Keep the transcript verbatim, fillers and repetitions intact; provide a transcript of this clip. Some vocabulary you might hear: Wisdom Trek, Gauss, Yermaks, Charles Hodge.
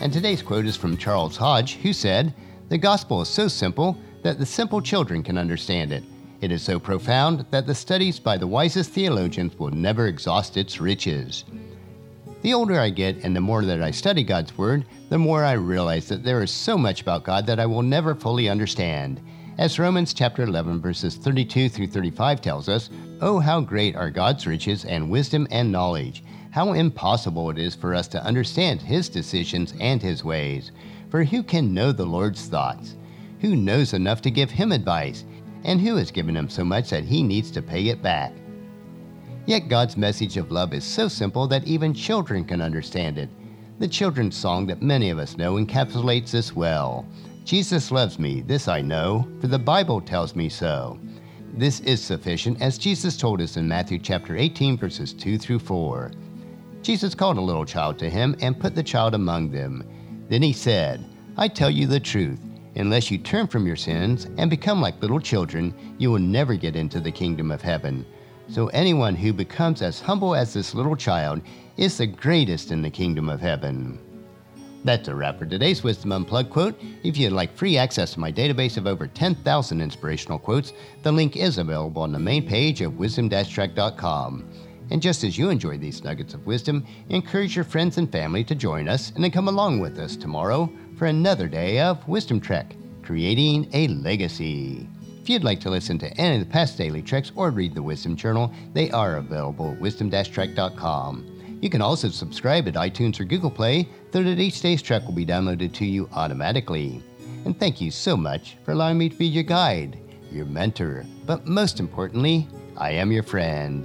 And today's quote is from Charles Hodge, who said, "The gospel is so simple that the simple children can understand it. It is so profound that the studies by the wisest theologians will never exhaust its riches." The older I get and the more that I study God's Word, the more I realize that there is so much about God that I will never fully understand. As Romans chapter eleven verses thirty-two through thirty-five tells us, "Oh, how great are God's riches and wisdom and knowledge! How impossible it is for us to understand His decisions and His ways. For who can know the Lord's thoughts? Who knows enough to give Him advice? And who has given Him so much that He needs to pay it back?" Yet God's message of love is so simple that even children can understand it. The children's song that many of us know encapsulates this well. "Jesus loves me, this I know, for the Bible tells me so." This is sufficient, as Jesus told us in Matthew chapter eighteen, verses two through four. "Jesus called a little child to Him and put the child among them. Then He said, 'I tell you the truth, unless you turn from your sins and become like little children, you will never get into the kingdom of heaven. So anyone who becomes as humble as this little child is the greatest in the kingdom of heaven." That's a wrap for today's Wisdom Unplugged quote. If you'd like free access to my database of over ten thousand inspirational quotes, the link is available on the main page of wisdom dash trek dot com. And just as you enjoy these nuggets of wisdom, encourage your friends and family to join us and then come along with us tomorrow for another day of Wisdom Trek, creating a legacy. If you'd like to listen to any of the past daily treks or read the Wisdom Journal, they are available at wisdom dash trek dot com. You can also subscribe at iTunes or Google Play, so that each day's trek will be downloaded to you automatically. And thank you so much for allowing me to be your guide, your mentor, but most importantly, I am your friend,